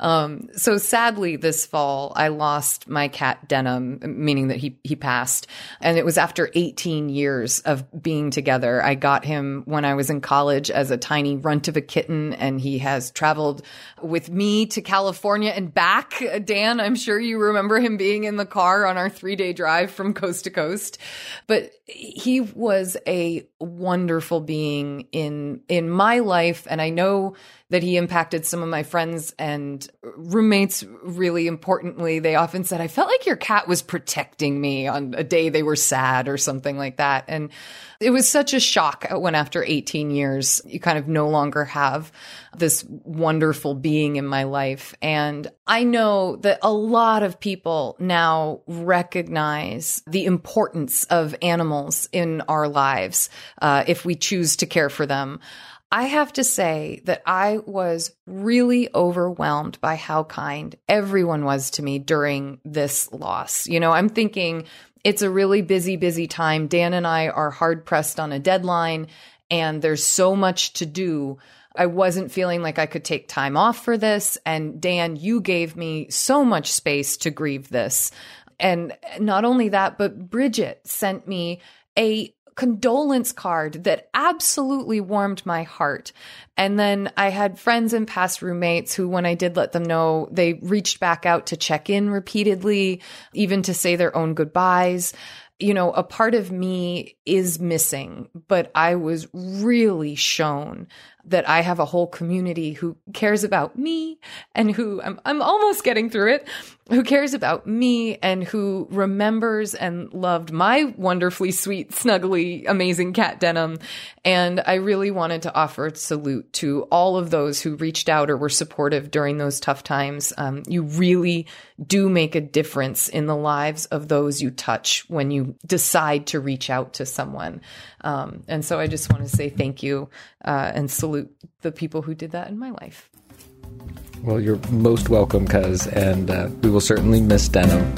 So sadly this fall, I lost my cat Denim, meaning that he passed. And it was after 18 years of being together. I got him when I was in college as a tiny runt of a kitten, and he has traveled with me to California and back. Dan, I'm sure you remember him being in the car on our 3-day drive from coast to coast. But he was a wonderful being in my life. And I know that he impacted some of my friends and roommates really importantly. They often said, I felt like your cat was protecting me on a day they were sad or something like that. And it was such a shock when after 18 years, you kind of no longer have this wonderful being in my life. And I know that a lot of people now recognize the importance of animals in our lives, if we choose to care for them. I have to say that I was really overwhelmed by how kind everyone was to me during this loss. You know, I'm thinking it's a really busy, busy time. Dan and I are hard pressed on a deadline, and there's so much to do. I wasn't feeling like I could take time off for this. And Dan, you gave me so much space to grieve this. And not only that, but Bridget sent me a condolence card that absolutely warmed my heart. And then I had friends and past roommates who, when I did let them know, they reached back out to check in repeatedly, even to say their own goodbyes. You know, a part of me is missing, but I was really shown that I have a whole community who cares about me and who I'm almost getting through it, who cares about me and who remembers and loved my wonderfully sweet, snuggly, amazing cat Denim. And I really wanted to offer a salute to all of those who reached out or were supportive during those tough times. You really do make a difference in the lives of those you touch when you decide to reach out to someone. And so I just want to say thank you and salute the people who did that in my life. Well, you're most welcome, Cuz, and we will certainly miss Denim.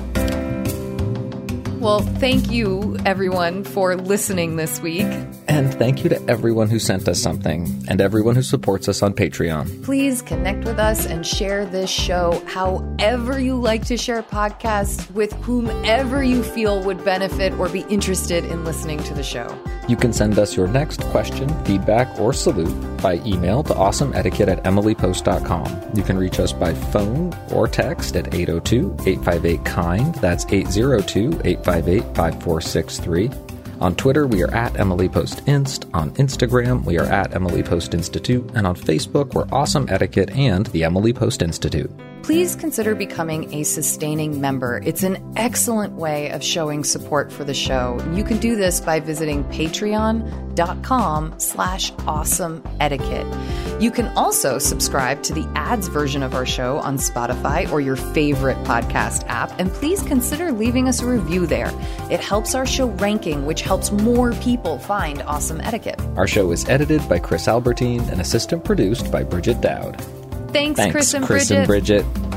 Well, thank you, everyone, for listening this week. And thank you to everyone who sent us something and everyone who supports us on Patreon. Please connect with us and share this show however you like to share podcasts with whomever you feel would benefit or be interested in listening to the show. You can send us your next question, feedback, or salute by email to awesomeetiquette@emilypost.com. You can reach us by phone or text at 802-858-KIND. That's 802-858-5463. On Twitter, we are at Emily Post Inst. On Instagram, we are at Emily Post Institute. And on Facebook, we're Awesome Etiquette and the Emily Post Institute. Please consider becoming a sustaining member. It's an excellent way of showing support for the show. You can do this by visiting patreon.com/awesomeetiquette. You can also subscribe to the ads version of our show on Spotify or your favorite podcast app, and please consider leaving us a review there. It helps our show ranking, which helps more people find Awesome Etiquette. Our show is edited by Chris Albertine and assistant produced by Bridget Dowd. Thanks, Chris and Bridget.